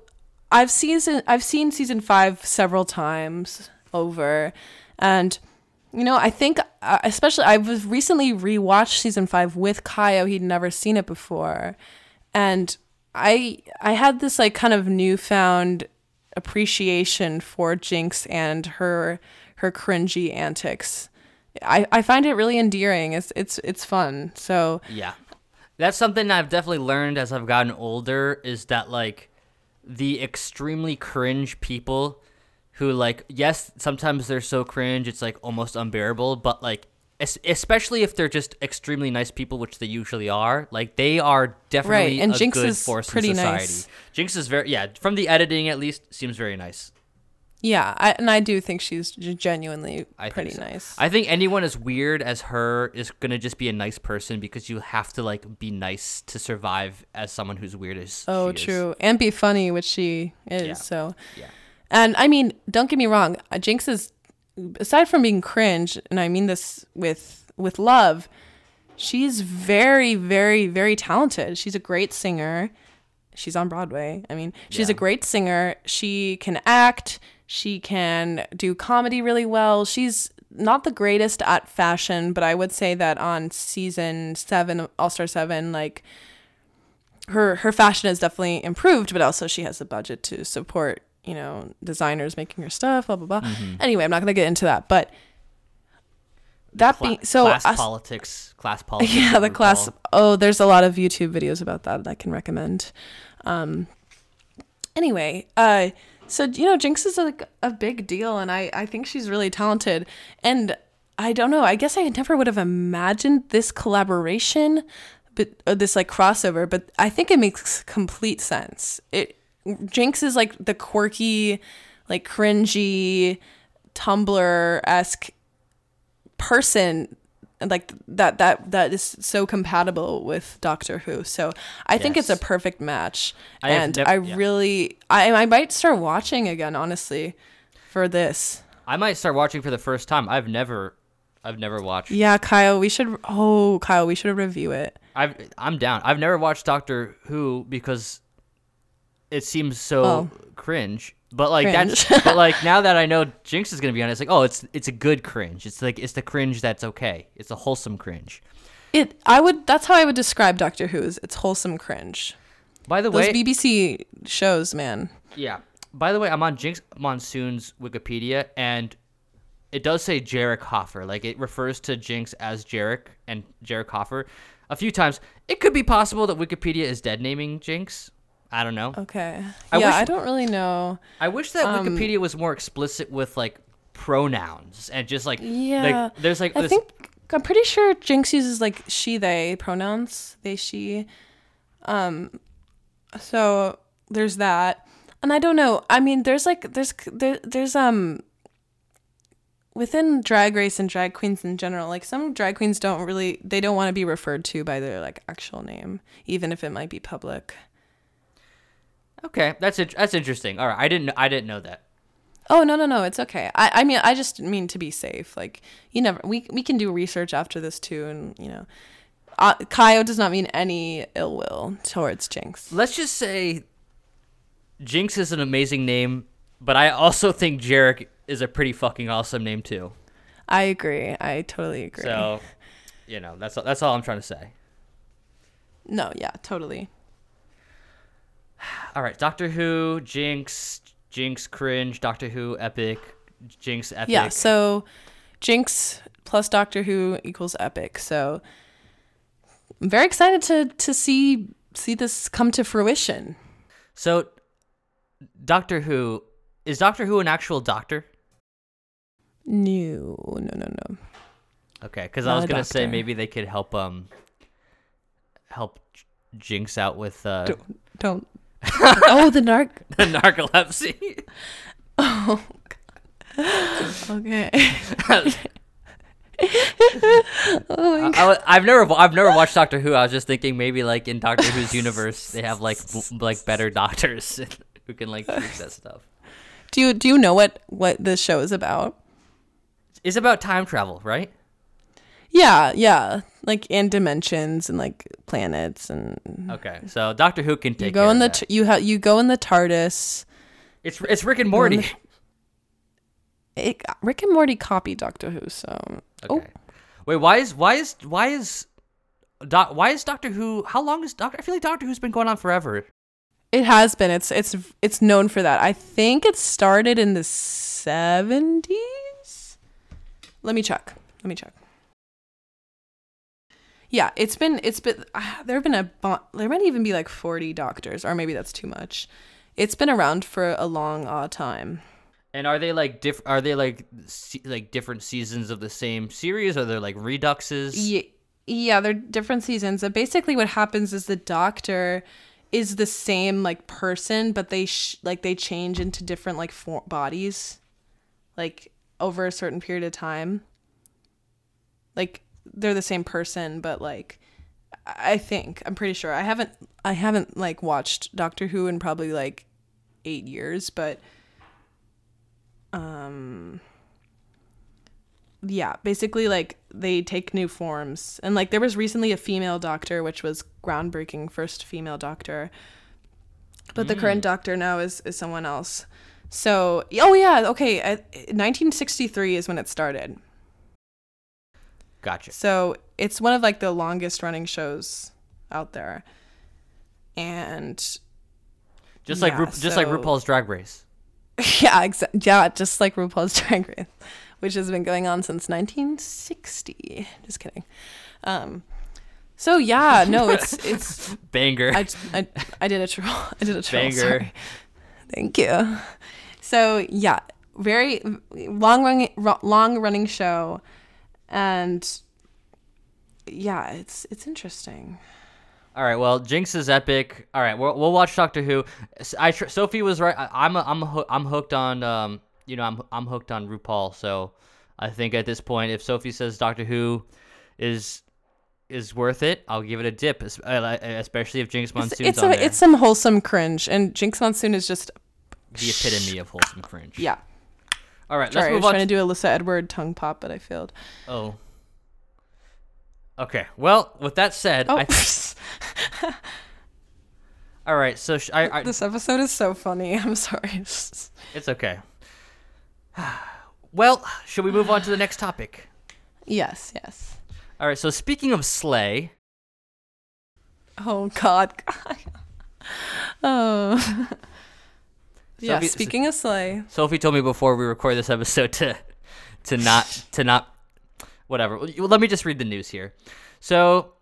I've seen I've seen season five several times over, and you know I think uh, especially I was recently rewatched season five with Kaio. He'd never seen it before, and I I had this like kind of newfound appreciation for Jinkx and her her cringy antics. I, I find it really endearing. It's it's it's fun. So yeah, that's something I've definitely learned as I've gotten older is that like the extremely cringe people who like yes sometimes they're so cringe it's like almost unbearable, but like es- especially if they're just extremely nice people, which they usually are, like they are definitely right. And a Jinkx good is force pretty in society. Nice. Jinkx is very yeah from the editing at least seems very nice. Yeah, I, and I do think she's genuinely I pretty so. nice. I think anyone as weird as her is going to just be a nice person because you have to, like, be nice to survive as someone who's weird as Oh, she true. Is. And be funny, which she is, yeah. so. Yeah. And, I mean, don't get me wrong, Jinkx is, aside from being cringe, and I mean this with with love, she's very, very, very talented. She's a great singer. She's on Broadway. I mean, she's yeah. a great singer. She can act. She can do comedy really well. She's not the greatest at fashion, but I would say that on season seven, All-Star seven, like her her fashion has definitely improved, but also she has the budget to support, you know, designers making her stuff, blah, blah, blah. Mm-hmm. Anyway, I'm not going to get into that, but that Cla- being so class uh, politics, class politics. Yeah, the class. Oh, there's a lot of YouTube videos about that that I can recommend. Um, anyway, uh, so you know, Jinkx is like a, a big deal, and I I think she's really talented. And I don't know. I guess I never would have imagined this collaboration, but or this like crossover. But I think it makes complete sense. It Jinkx is like the quirky, like cringy, Tumblr-esque person like that that that is so compatible with Doctor Who, so I yes. think it's a perfect match. I and nev- I yeah. really I, I might start watching again, honestly, for this. I might start watching for the first time. I've never I've never watched yeah Kyle we should oh Kyle we should review it. I've, I'm down. I've never watched Doctor Who because it seems so oh. cringe. But like cringe. that's but like now that I know Jinkx is gonna be on it, it's like, oh, it's it's a good cringe. It's like it's the cringe that's okay. It's a wholesome cringe. It I would that's how I would describe Doctor Who's. It's wholesome cringe. By the Those way, B B C shows, man. Yeah. By the way, I'm on Jinkx Monsoon's Wikipedia, and it does say Jarek Hoffer. Like it refers to Jinkx as Jarek and Jarek Hoffer a few times. It could be possible that Wikipedia is dead naming Jinkx. I don't know. Okay. I yeah, wish, I don't really know. I wish that um, Wikipedia was more explicit with like pronouns and just like yeah. Like, there's like I this... think I'm pretty sure Jinkx uses like she they pronouns they she, um, so there's that, and I don't know. I mean, there's like there's there, there's um within Drag Race and drag queens in general, like some drag queens don't really they don't want to be referred to by their like actual name, even if it might be public. Okay, that's it. That's interesting. All right, I didn't. I didn't know that. Oh no, no, no. It's okay. I, I mean, I just mean to be safe. Like you never. We we can do research after this too, and you know, uh, Kaio does not mean any ill will towards Jinkx. Let's just say, Jinkx is an amazing name, but I also think Jarek is a pretty fucking awesome name too. I agree. I totally agree. So, you know, that's that's all I'm trying to say. No. Yeah. Totally. All right, Doctor Who, Jinkx, Jinkx cringe, Doctor Who epic, Jinkx epic. Yeah, so Jinkx plus Doctor Who equals epic. So I'm very excited to to see see this come to fruition. So Doctor Who, is Doctor Who an actual doctor? No, no, no, no. Okay, because I was going to say maybe they could help um help Jinkx out with... Uh, don't. don't. Oh, the narc the narcolepsy. Oh god. Okay. Oh my god. I, I, I've never I've never watched Doctor Who. I was just thinking maybe like in Doctor Who's universe they have like b- like better doctors who can like fix that stuff. Do you do you know what what this show is about? It's about time travel, right? Yeah, yeah, like in dimensions and like planets and. Okay, so Doctor Who can take. You go care in the t- you ha- you go in the TARDIS. It's it's Rick and Morty. The- it, Rick and Morty copied Doctor Who, so. Okay, oh. Wait, why is why is why is, doc why is Doctor Who? How long is Doctor? I feel like Doctor Who's been going on forever. It has been. It's it's it's known for that. I think it started in the seventies. Let me check. Let me check. Yeah, it's been it's been uh, there have been a there might even be like forty doctors, or maybe that's too much. It's been around for a long uh, time. And are they like diff- are they like se- like different seasons of the same series? Are they like reduxes? Yeah, yeah, they're different seasons. So basically, what happens is the doctor is the same like person, but they sh- like they change into different like for- bodies, like over a certain period of time. Like. They're the same person, but like I think I'm pretty sure I haven't I haven't like watched Doctor Who in probably like eight years, but um yeah, basically like they take new forms, and like there was recently a female doctor, which was groundbreaking, first female doctor, but mm. the current doctor now is is someone else. So oh yeah, okay, I, nineteen sixty-three is when it started. Gotcha. So it's one of like the longest running shows out there, and just yeah, like Ru- so... just like RuPaul's Drag Race. Yeah, exactly. Yeah, just like RuPaul's Drag Race, which has been going on since nineteen sixty. Just kidding. Um, so yeah, no, it's it's banger. I, I, I did a troll. I did a troll. Banger. Sorry. Thank you. So yeah, very long running long running show, and yeah, it's it's interesting. All right, well, Jinkx is epic. All right, we'll, we'll watch Doctor Who. I Sophie was right. I, I'm a, I'm a, I'm hooked on um you know I'm I'm hooked on RuPaul. So I think at this point, if Sophie says Doctor Who is is worth it, I'll give it a dip. Especially if Jinkx Monsoon's it's, it's on a, there. It's some wholesome cringe, and Jinkx Monsoon is just the epitome of wholesome cringe. Yeah. All right, Sorry, let's move on. I was on trying to do Alyssa Edward tongue pop, but I failed. Oh. Okay. Well, with that said, oh. I. Th- All right. So sh- I, I. This episode is so funny. I'm sorry. It's okay. Well, should we move on to the next topic? Yes. Yes. All right. So speaking of Slay. Oh God. God. Oh. Yeah. Sophie, speaking so- of Slay. Sophie told me before we record this episode to, to not to not. Whatever. Let me just read the news here. So,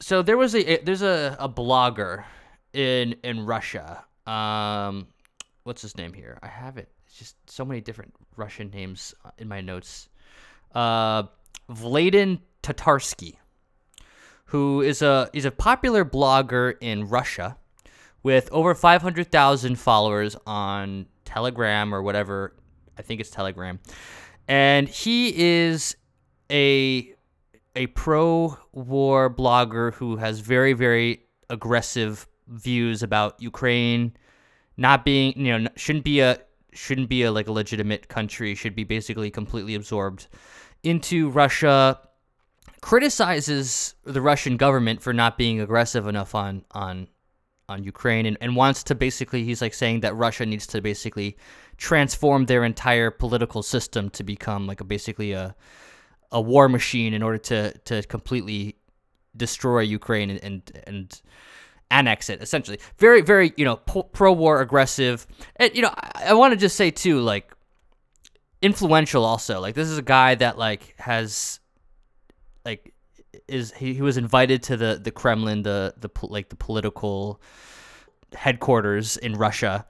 so there was a there's a, a blogger in in Russia. Um, what's his name here? I have it. It's just so many different Russian names in my notes. Uh, Vladen Tatarsky, who is a is a popular blogger in Russia, with over five hundred thousand followers on Telegram or whatever. I think it's Telegram, and he is. a a pro-war blogger who has very, very aggressive views about Ukraine not being, you know, shouldn't be a shouldn't be a like a legitimate country, should be basically completely absorbed into Russia, criticizes the Russian government for not being aggressive enough on on on Ukraine, and, and wants to basically, he's like saying that Russia needs to basically transform their entire political system to become like a basically a a war machine in order to, to completely destroy Ukraine and, and, and annex it, essentially. Very, very, you know, po- pro-war, aggressive. And, you know, I, I want to just say, too, like, influential also. Like, this is a guy that, like, has, like, is he, he was invited to the, the Kremlin, the, the like, the political headquarters in Russia.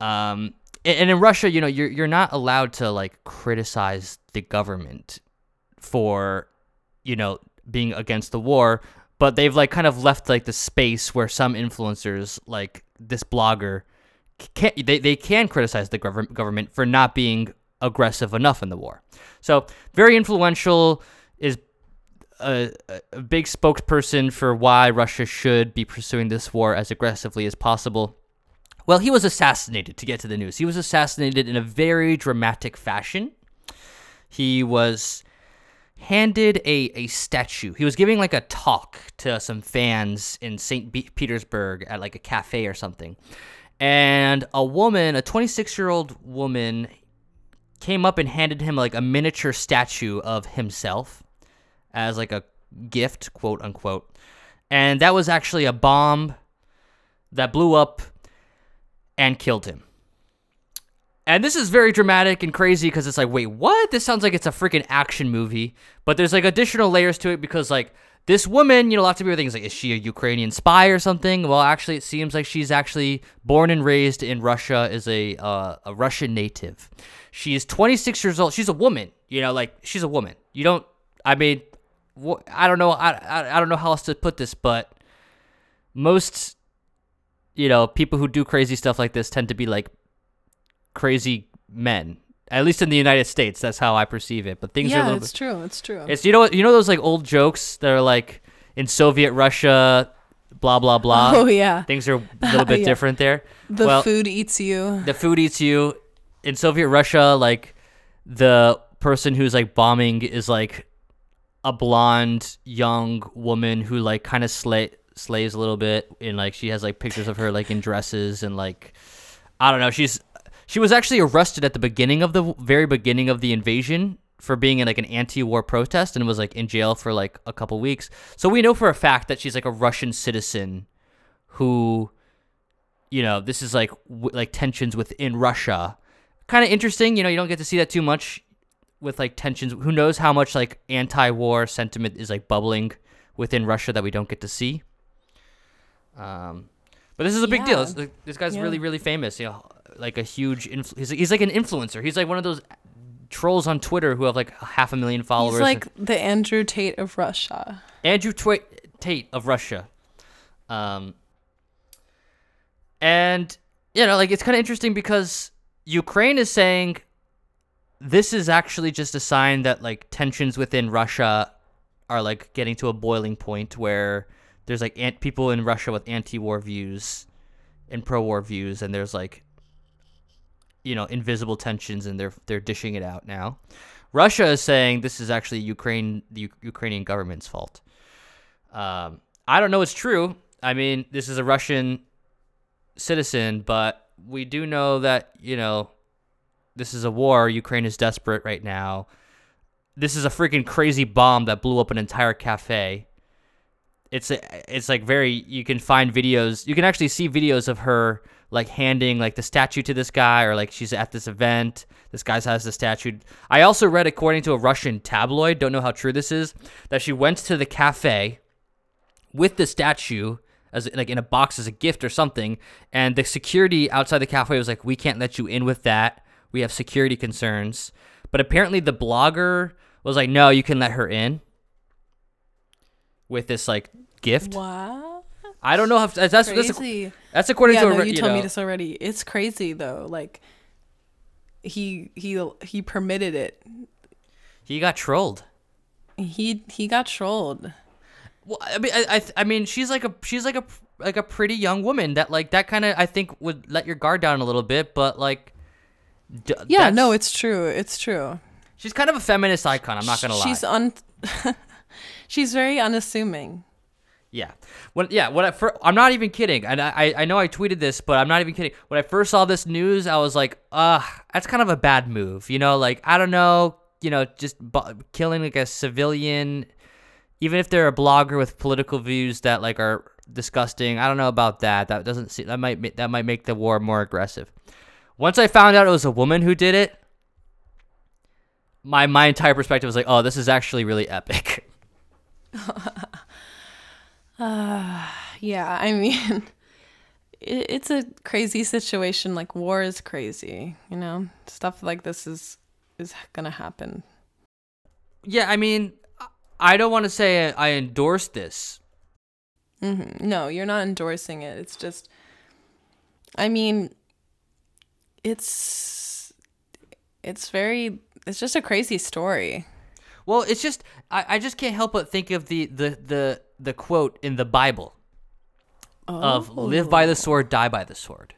Um, and, and in Russia, you know, you're you're not allowed to, like, criticize the government for, you know, being against the war, but they've like kind of left like the space where some influencers like this blogger can they, they can criticize the gov- government for not being aggressive enough in the war. So very influential, is a, a big spokesperson for why Russia should be pursuing this war as aggressively as possible. Well, he was assassinated, to get to the news. He was assassinated in a very dramatic fashion. He was handed a, a statue. He was giving like a talk to some fans in Saint Petersburg at like a cafe or something. And a woman, a twenty-six-year-old woman, came up and handed him like a miniature statue of himself as like a gift, quote unquote. And that was actually a bomb that blew up and killed him. And this is very dramatic and crazy because it's like, wait, what? This sounds like it's a freaking action movie. But there's like additional layers to it because like this woman, you know, lots of people think like, is she a Ukrainian spy or something? Well, actually, it seems like she's actually born and raised in Russia, is a uh, a Russian native. She is twenty-six years old. She's a woman. You know, like she's a woman. You don't. I mean, wh- I don't know. I, I I don't know how else to put this, but most, you know, people who do crazy stuff like this tend to be like crazy men, at least in the United States. That's how I perceive it. But things yeah, are a little it's bit, true. It's true. It's you know you know those like old jokes that are like in Soviet Russia, blah blah blah. Oh yeah, things are a little bit yeah. different there. The well, food eats you. The food eats you. In Soviet Russia, like the person who's like bombing is like a blonde young woman who like kind of slay slays a little bit, and like she has like pictures of her like in dresses and like I don't know. She's She was actually arrested at the beginning of the very beginning of the invasion for being in like an anti-war protest and was like in jail for like a couple weeks. So we know for a fact that she's like a Russian citizen who, you know, this is like w- like tensions within Russia. Kind of interesting. You know, you don't get to see that too much with like tensions. Who knows how much like anti-war sentiment is like bubbling within Russia that we don't get to see. Um, but this is a big yeah. deal. This, this guy's yeah. really, really famous. You know, like a huge influ- he's, he's like an influencer. He's like one of those trolls on Twitter who have like half a million followers. He's like the Andrew Tate of Russia. Andrew Twi- Tate of Russia. Um, and you know, like it's kind of interesting because Ukraine is saying this is actually just a sign that like tensions within Russia are like getting to a boiling point where there's like ant- people in Russia with anti-war views and pro-war views, and there's like, you know, invisible tensions, and they're they're dishing it out now. Russia is saying this is actually Ukraine, the U- Ukrainian government's fault. Um, I don't know it's true. I mean, this is a Russian citizen, but we do know that, you know, this is a war. Ukraine is desperate right now. This is a freaking crazy bomb that blew up an entire cafe. It's a, it's like very, you can find videos. You can actually see videos of her like handing like the statue to this guy, or like she's at this event. This guy has the statue. I also read, according to a Russian tabloid, don't know how true this is, that she went to the cafe with the statue as like in a box as a gift or something, and the security outside the cafe was like, "We can't let you in with that. We have security concerns." But apparently the blogger was like, "No, you can let her in with this like gift." Wow. I don't know how that's that's crazy. That's, that's according yeah, to no, a, you, you told know, me this already. It's crazy though. Like he he he permitted it. He got trolled. He he got trolled. Well, I mean, I, I, I mean, she's like a, she's like a, like a pretty young woman that, like, that kind of, I think, would let your guard down a little bit, but like, d- yeah, no, it's true, it's true. She's kind of a feminist icon. I'm not gonna lie. She's un, she's very unassuming. Yeah, when yeah, when I for, I'm not even kidding, and I, I, I know I tweeted this, but I'm not even kidding. When I first saw this news, I was like, ugh, that's kind of a bad move, you know, like I don't know, you know, just bu- killing like a civilian. Even if they're a blogger with political views that like are disgusting, I don't know about that. That doesn't seem, that might that might make the war more aggressive. Once I found out it was a woman who did it, my my entire perspective was like, oh, this is actually really epic. uh, yeah, I mean, it, it's a crazy situation. Like war is crazy, you know. Stuff like this is is gonna happen. Yeah, I mean. I don't want to say I endorse this. Mm-hmm. No, you're not endorsing it. It's just, I mean, it's, it's very, it's just a crazy story. Well, it's just, I, I just can't help but think of the, the, the, the quote in the Bible oh. of live by the sword, die by the sword.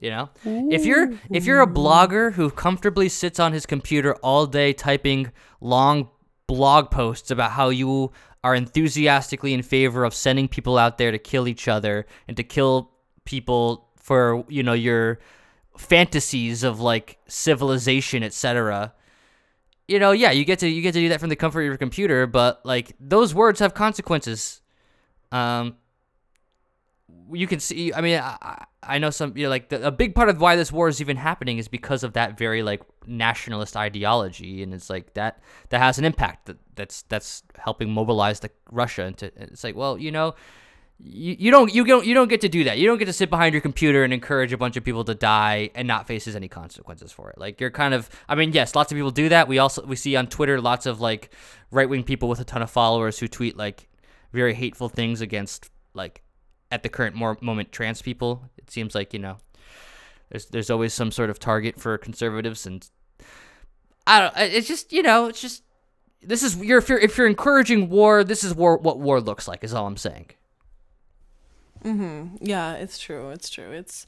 You know, Ooh. if you're, if you're a blogger who comfortably sits on his computer all day typing long blog posts about how you are enthusiastically in favor of sending people out there to kill each other and to kill people for, you know, your fantasies of like civilization, et cetera. You know, yeah, you get to you get to do that from the comfort of your computer, but like those words have consequences. Um, you can see. I mean, I, I know some. You know, like the, a big part of why this war is even happening is because of that very like nationalist ideology, and it's like that that has an impact that that's that's helping mobilize the Russia into. It's like, well, you know, you, you don't you don't you don't get to do that. You don't get to sit behind your computer and encourage a bunch of people to die and not faces any consequences for it. Like you're kind of. I mean, yes, lots of people do that. We also we see on Twitter lots of like right wing people with a ton of followers who tweet like very hateful things against like. At the current moment, trans people. It seems like, you know, there's there's always some sort of target for conservatives, and I don't. It's just, you know, it's just this is you're if you're if you're encouraging war, this is war. What war looks like is all I'm saying. Mm-hmm. Yeah, it's true. It's true. It's.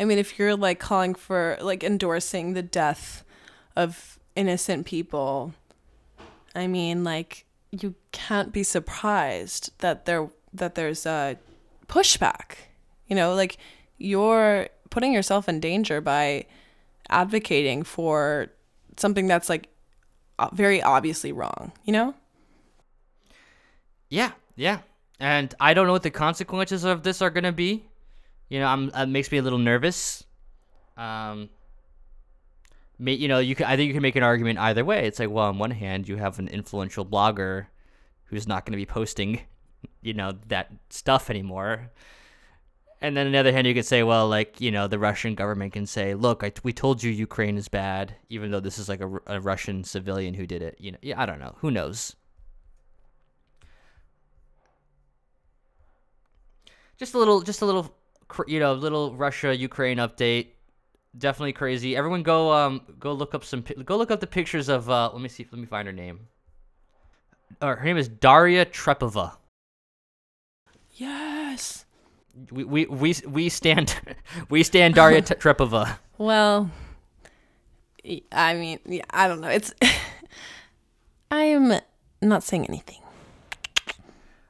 I mean, if you're like calling for like endorsing the death of innocent people, I mean, like you can't be surprised that there that there's a. pushback, you know, like you're putting yourself in danger by advocating for something that's like very obviously wrong, you know? Yeah, yeah. And I don't know what the consequences of this are going to be. You know, I'm, it makes me a little nervous. Um, you know, you can, I think you can make an argument either way. It's like, well, on one hand, you have an influential blogger who's not going to be posting, you know, that stuff anymore. And then on the other hand, you could say, well, like, you know, the Russian government can say, look, I, we told you Ukraine is bad, even though this is like a, a Russian civilian who did it. You know, yeah, I don't know. Who knows? Just a little, just a little, you know, little Russia-Ukraine update. Definitely crazy. Everyone go, um, go look up some, go look up the pictures of, uh, let me see, let me find her name. Uh, her name is Daria Trepova. Yes. We we we we stand we stand Daria Trepova. Well, I mean, I don't know. It's I am not saying anything.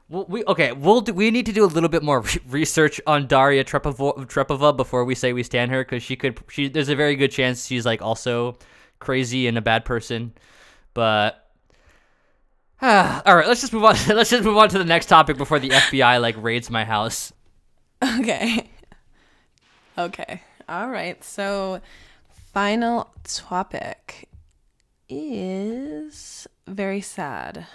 Well, we okay. We'll do, we need to do a little bit more re- research on Daria Trepova, Trepova before we say we stand her, because she could. She there's a very good chance she's like also crazy and a bad person, but. Ah, all right, let's just move on. Let's just move on to the next topic before the F B I like raids my house. Okay. Okay. All right. So, final topic is very sad.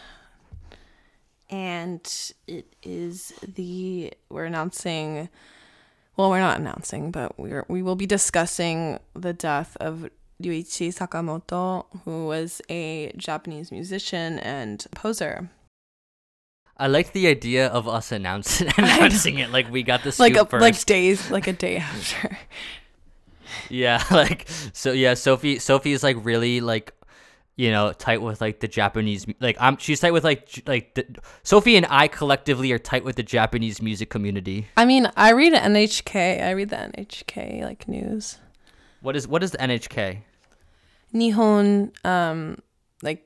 And it is the we're announcing well, we're not announcing, but we we will be discussing the death of Ryuichi Sakamoto, who was a Japanese musician and poser. I like the idea of us announcing announcing it like we got the scoop like a, first. Like days, like a day after. Yeah, like so. Yeah, Sophie. Sophie is like really like, you know, tight with like the Japanese. Like I'm. She's tight with like like the, Sophie and I collectively are tight with the Japanese music community. I mean, I read N H K. I read the N H K like news. What is what is the N H K? Nihon, um, like.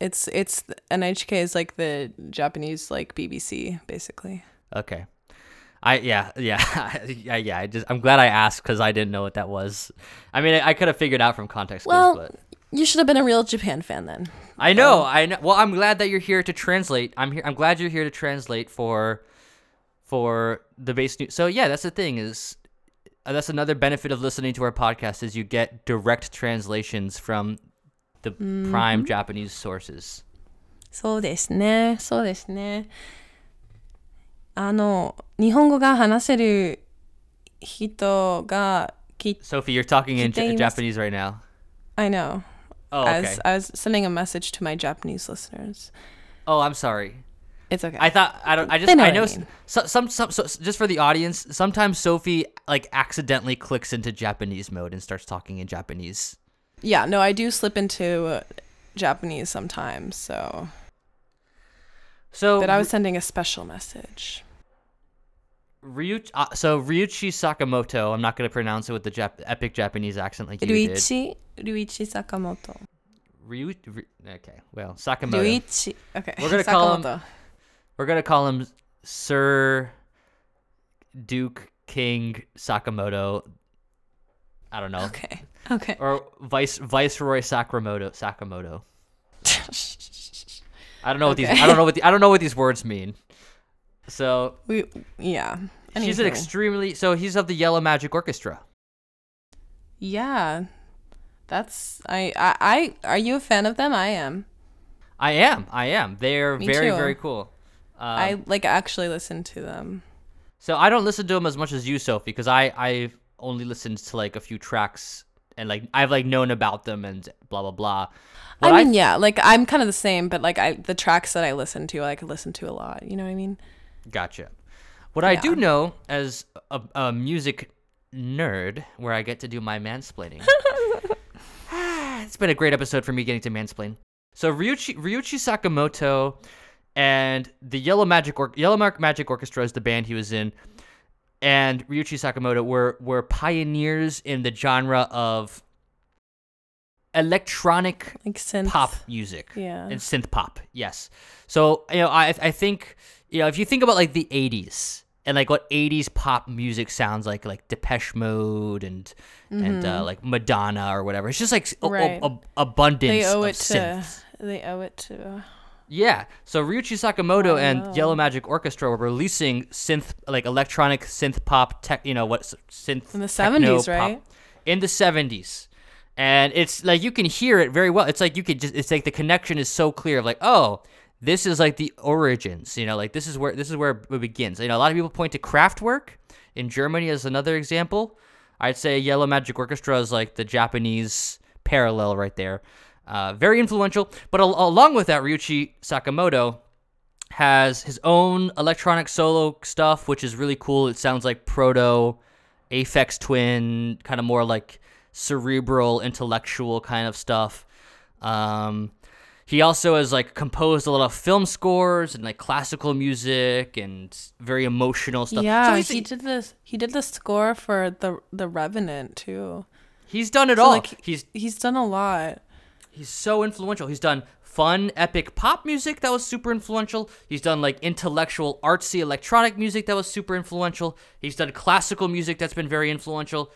It's it's N H K is like the Japanese like B B C basically. Okay, I yeah yeah yeah yeah. I just I'm glad I asked because I didn't know what that was. I mean I, I could have figured out from context clues. Well, but you should have been a real Japan fan then. I know um, I know. Well, I'm glad that you're here to translate. I'm here. I'm glad you're here to translate for for the base news. So yeah, that's the thing is uh, that's another benefit of listening to our podcast is you get direct translations from. The prime mm-hmm. Japanese sources. そうですね。 そうですね。 あの、日本語が話せる人が聞いています。 Sophie, you're talking in J- Japanese right now. I know. Oh, okay. I was, I was sending a message to my Japanese listeners. Oh, I'm sorry. It's okay. I thought I don't. I just. Know I know. I mean. so, some. Some. So, just for the audience, sometimes Sophie like accidentally clicks into Japanese mode and starts talking in Japanese. Yeah, no, I do slip into Japanese sometimes, so. So. But I was sending a special message. Ryuichi, uh, so Ryuichi Sakamoto, I'm not going to pronounce it with the Jap- epic Japanese accent like you Ryuichi, did. Ryuichi Sakamoto. Ryuichi, Ry, okay, well, Sakamoto. Ryuichi, okay. We're going to call him, we're going to call him Sir Duke King Sakamoto. I don't know. Okay. Okay. Or Vice Viceroy Sakamoto. Sakamoto. I don't know what okay. these. I don't know what the, I don't know what these words mean. So we yeah. Anything. She's an extremely. So he's of the Yellow Magic Orchestra. Yeah, that's I, I. I are you a fan of them? I am. I am. I am. They are Me very too. very cool. Um, I like actually listen to them. So I don't listen to them as much as you, Sophie, because I I only listened to like a few tracks. And like I've like known about them and blah blah blah. What I mean, I th- yeah, like I'm kind of the same, but like I the tracks that I listen to, I like listen to a lot. You know what I mean? Gotcha. What yeah. I do know as a, a music nerd, where I get to do my mansplaining. It's been a great episode for me getting to mansplain. So Ryuichi Ryuichi Sakamoto and the Yellow Magic or- Yellow Magic Orchestra is the band he was in. And Ryuichi Sakamoto were were pioneers in the genre of electronic like synth. pop music, yeah, and synth pop. Yes, so you know, I I think you know if you think about like the eighties and like what eighties pop music sounds like, like Depeche Mode and mm-hmm. and uh, like Madonna or whatever. It's just like a, right. a, a, abundance. They owe of it synths. to. They owe it to. Yeah, so Ryuichi Sakamoto oh, and wow. Yellow Magic Orchestra were releasing synth, like electronic synth pop tech, you know what synth in the seventies, right? In the seventies, And it's like you can hear it very well. It's like you could just, it's like the connection is so clear of like, oh, this is like the origins, you know, like this is where this is where it begins. You know, a lot of people point to Kraftwerk in Germany as another example. I'd say Yellow Magic Orchestra is like the Japanese parallel right there. Uh, very influential. But al- along with that, Ryuichi Sakamoto has his own electronic solo stuff, which is really cool. It sounds like proto Aphex Twin, kind of more like cerebral, intellectual kind of stuff. Um, he also has like composed a lot of film scores and like classical music and very emotional stuff. Yeah, so he's, he did this. He did the score for the The Revenant too. He's done it so all. Like, he's he's done a lot. He's so influential. He's done fun, epic pop music that was super influential. He's done like intellectual, artsy, electronic music that was super influential. He's done classical music that's been very influential.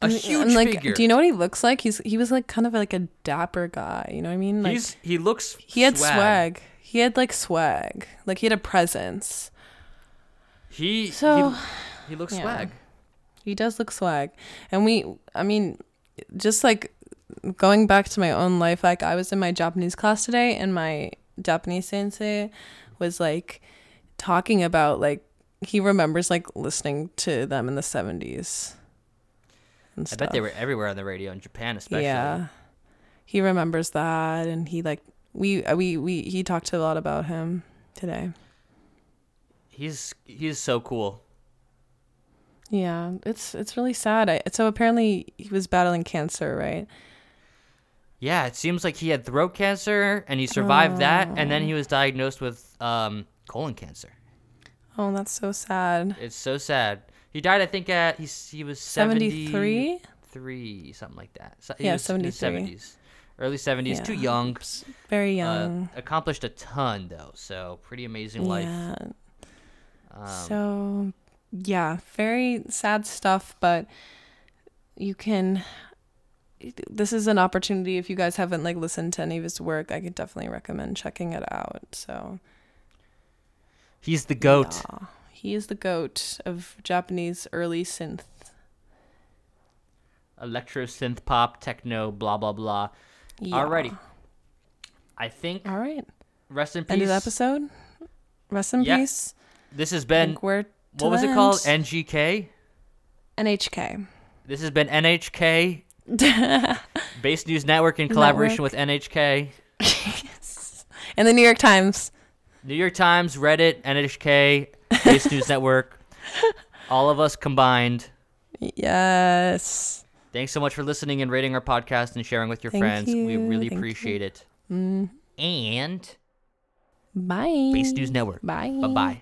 A huge and like, figure. Do you know what he looks like? He's he was like kind of like a dapper guy. You know what I mean? Like He's, he looks. He had swag. swag. He had like swag. Like he had a presence. He so he, he looks yeah. swag. He does look swag, and we. I mean, just like going back to my own life. Like I was in my Japanese class today, and my Japanese sensei was like talking about like he remembers like listening to them in the seventies. I stuff. bet they were everywhere on the radio in Japan, especially. Yeah, he remembers that, and he like we we we he talked a lot about him today. He's he's so cool. Yeah, it's it's really sad. I, so apparently he was battling cancer, right? Yeah, it seems like he had throat cancer, and he survived oh. that, and then he was diagnosed with um, colon cancer. Oh, that's so sad. It's so sad. He died, I think, at he he was seventy-three, three something like that. So he yeah, was seventy-three. In the seventies, early seventies. Yeah. Too young, very young. Uh, accomplished a ton though, so pretty amazing life. Yeah. Um, so yeah, very sad stuff. But you can. This is an opportunity if you guys haven't like listened to any of his work. I could definitely recommend checking it out. So. He's the goat. Yeah. He is the goat of Japanese early synth. Electro synth pop, techno, blah, blah, blah. Yeah. Alrighty. I think. All right. Rest in peace. End of the episode. Rest in yeah. peace. This has been. What was end. it called? N G K? N H K. This has been N H K. Base News Network in collaboration Network. with N H K. Yes. And the New York Times. New York Times, Reddit, N H K. Base News Network, all of us combined. Yes. Thanks so much for listening and rating our podcast and sharing with your Thank friends. You. We really Thank appreciate you. it. Mm. And bye. Base News Network. Bye. Bye-bye.